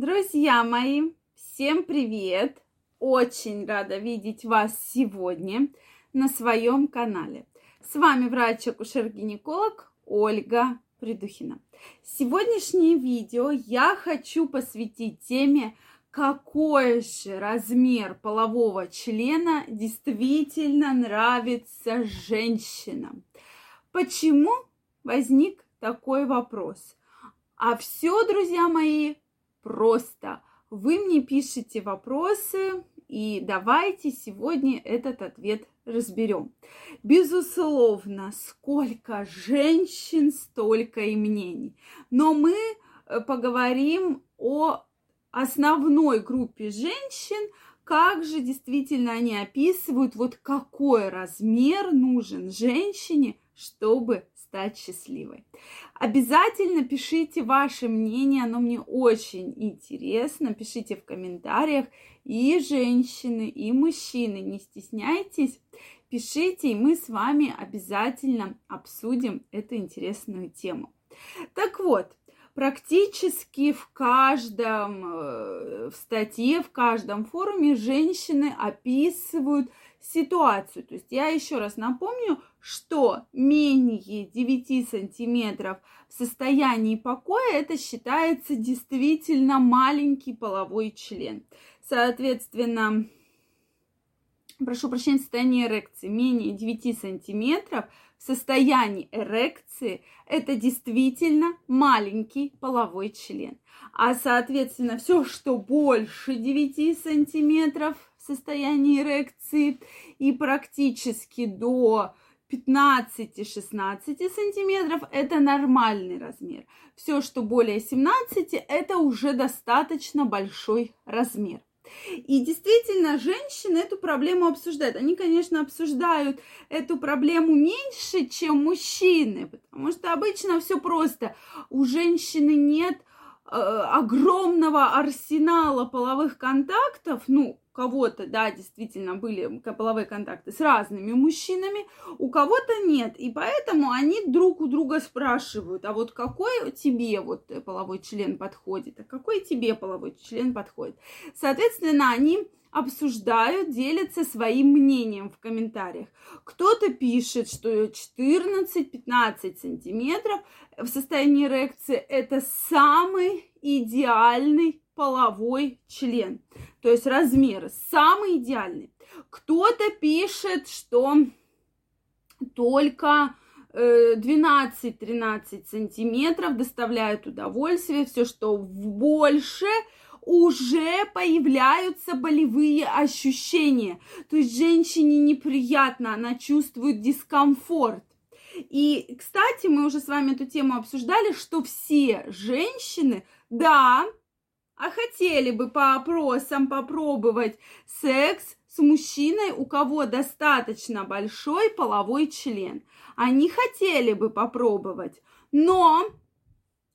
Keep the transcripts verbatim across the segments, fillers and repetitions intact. Друзья мои, всем привет! Очень рада видеть вас сегодня на своем канале. С вами врач-акушер-гинеколог Ольга Придухина. Сегодняшнее видео я хочу посвятить теме, какой же размер полового члена действительно нравится женщинам. Почему возник такой вопрос? А все, друзья мои, просто. Вы мне пишите вопросы, и давайте сегодня этот ответ разберем. Безусловно, сколько женщин, столько и мнений. Но мы поговорим о основной группе женщин, как же действительно они описывают, вот какой размер нужен женщине, чтобы стать счастливой. Обязательно пишите ваше мнение, оно мне очень интересно. Пишите в комментариях, и женщины, и мужчины, не стесняйтесь, пишите, и мы с вами обязательно обсудим эту интересную тему. Так вот, практически в каждом в статье, в каждом форуме женщины описывают ситуацию. То есть я еще раз напомню, что менее девяти сантиметров в состоянии покоя это считается действительно маленький половой член. Соответственно, прошу прощения, в состоянии эрекции менее девяти сантиметров, в состоянии эрекции это действительно маленький половой член. А, соответственно, все, что больше девяти сантиметров в состоянии эрекции и практически до пятнадцати-шестнадцати сантиметров это нормальный размер. Все, что более семнадцати, это уже достаточно большой размер. И действительно, женщины эту проблему обсуждают. Они, конечно, обсуждают эту проблему меньше, чем мужчины, потому что обычно все просто. У женщины нет э, огромного арсенала половых контактов, ну, у кого-то, да, действительно были половые контакты с разными мужчинами, у кого-то нет. И поэтому они друг у друга спрашивают, а вот какой тебе вот половой член подходит, а какой тебе половой член подходит. Соответственно, они обсуждают, делятся своим мнением в комментариях. Кто-то пишет, что четырнадцать-пятнадцать сантиметров в состоянии эрекции это самый идеальный половой член, то есть размер самый идеальный. Кто-то пишет, что только двенадцать-тринадцать сантиметров доставляет удовольствие, все, что больше, уже появляются болевые ощущения, то есть женщине неприятно, она чувствует дискомфорт. И, кстати, мы уже с вами эту тему обсуждали, что все женщины, да, а хотели бы по опросам попробовать секс с мужчиной, у кого достаточно большой половой член. Они хотели бы попробовать, но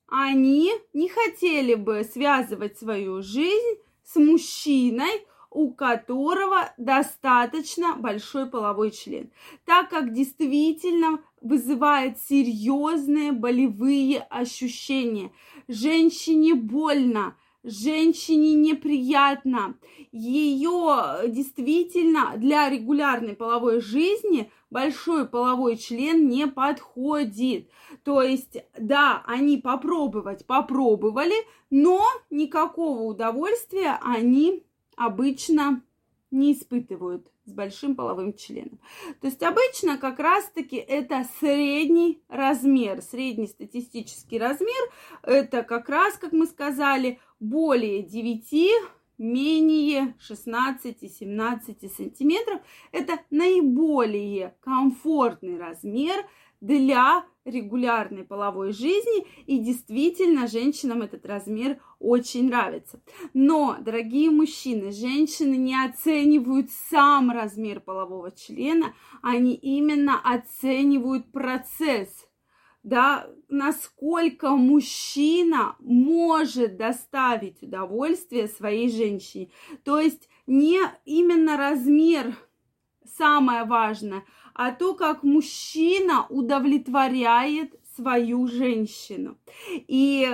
они не хотели бы связывать свою жизнь с мужчиной, у которого достаточно большой половой член, так как действительно вызывает серьезные болевые ощущения. Женщине больно. Женщине неприятно, ее действительно для регулярной половой жизни большой половой член не подходит. То есть, да, они попробовать попробовали, но никакого удовольствия они обычно не испытывают с большим половым членом. То есть обычно как раз-таки это средний размер, среднестатистический размер. Это как раз, как мы сказали, более девяти, менее шестнадцати-семнадцати сантиметров. Это наиболее комфортный размер для регулярной половой жизни, и действительно женщинам этот размер очень нравится. Но, дорогие мужчины, женщины не оценивают сам размер полового члена, они именно оценивают процесс, да, насколько мужчина может доставить удовольствие своей женщине. То есть не именно размер самое важное, а то, как мужчина удовлетворяет свою женщину. И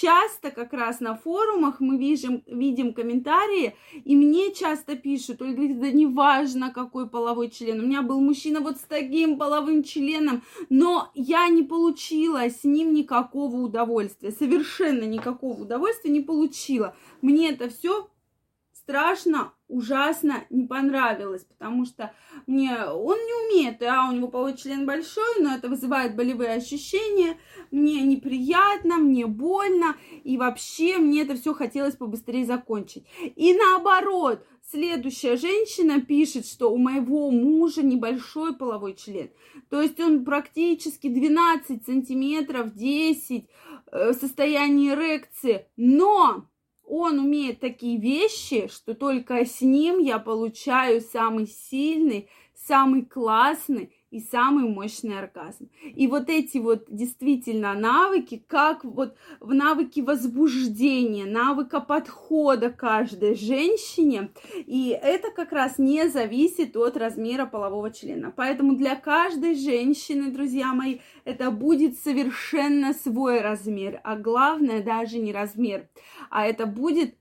часто как раз на форумах мы видим, видим комментарии, и мне часто пишут: Ольга, да неважно, какой половой член. У меня был мужчина вот с таким половым членом, но я не получила с ним никакого удовольствия, совершенно никакого удовольствия не получила. Мне это все страшно, ужасно не понравилось, потому что мне он не умеет, а у него половой член большой, но это вызывает болевые ощущения, мне неприятно, мне больно, и вообще мне это все хотелось побыстрее закончить. И наоборот, следующая женщина пишет, что у моего мужа небольшой половой член, то есть он практически двенадцать сантиметров, десять, в состоянии эрекции, но он умеет такие вещи, что только с ним я получаю самый сильный, самый классный и самый мощный оргазм. И вот эти вот действительно навыки, как вот навыки возбуждения, навыка подхода каждой женщине, и это как раз не зависит от размера полового члена. Поэтому для каждой женщины, друзья мои, это будет совершенно свой размер, а главное даже не размер, а это будет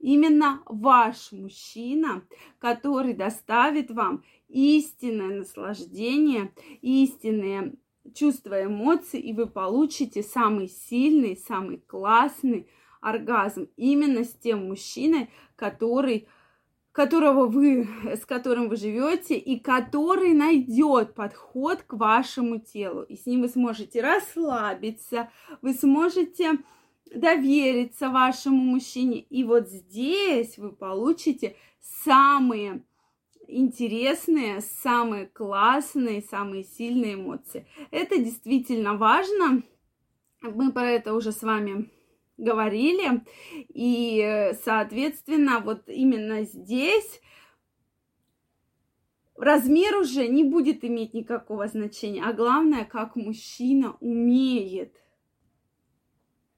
именно ваш мужчина, который доставит вам истинное наслаждение, истинные чувства, эмоций, и вы получите самый сильный, самый классный оргазм именно с тем мужчиной, который, которого вы, с которым вы живете, и который найдет подход к вашему телу. И с ним вы сможете расслабиться, вы сможете довериться вашему мужчине. И вот здесь вы получите самые интересные, самые классные, самые сильные эмоции. Это действительно важно. Мы про это уже с вами говорили. И, соответственно, вот именно здесь размер уже не будет иметь никакого значения. А главное, как мужчина умеет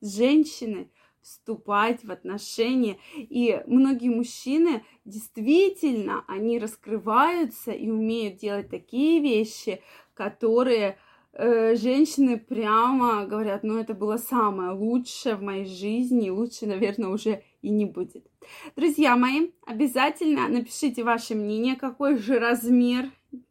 с женщиной вступать в отношения. И многие мужчины действительно, они раскрываются и умеют делать такие вещи, которые э, женщины прямо говорят: ну это было самое лучшее в моей жизни, лучше, наверное, уже и не будет. Друзья мои, обязательно напишите ваше мнение, какой же размер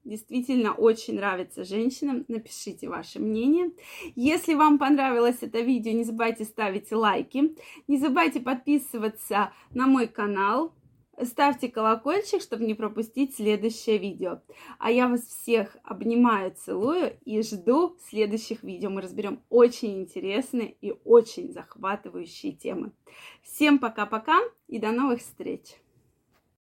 действительно очень нравится женщинам. Напишите ваше мнение. Если вам понравилось это видео, не забывайте ставить лайки, не забывайте подписываться на мой канал, ставьте колокольчик, чтобы не пропустить следующее видео. А я вас всех обнимаю, целую и жду следующих видео. Мы разберем очень интересные и очень захватывающие темы. Всем пока-пока и до новых встреч!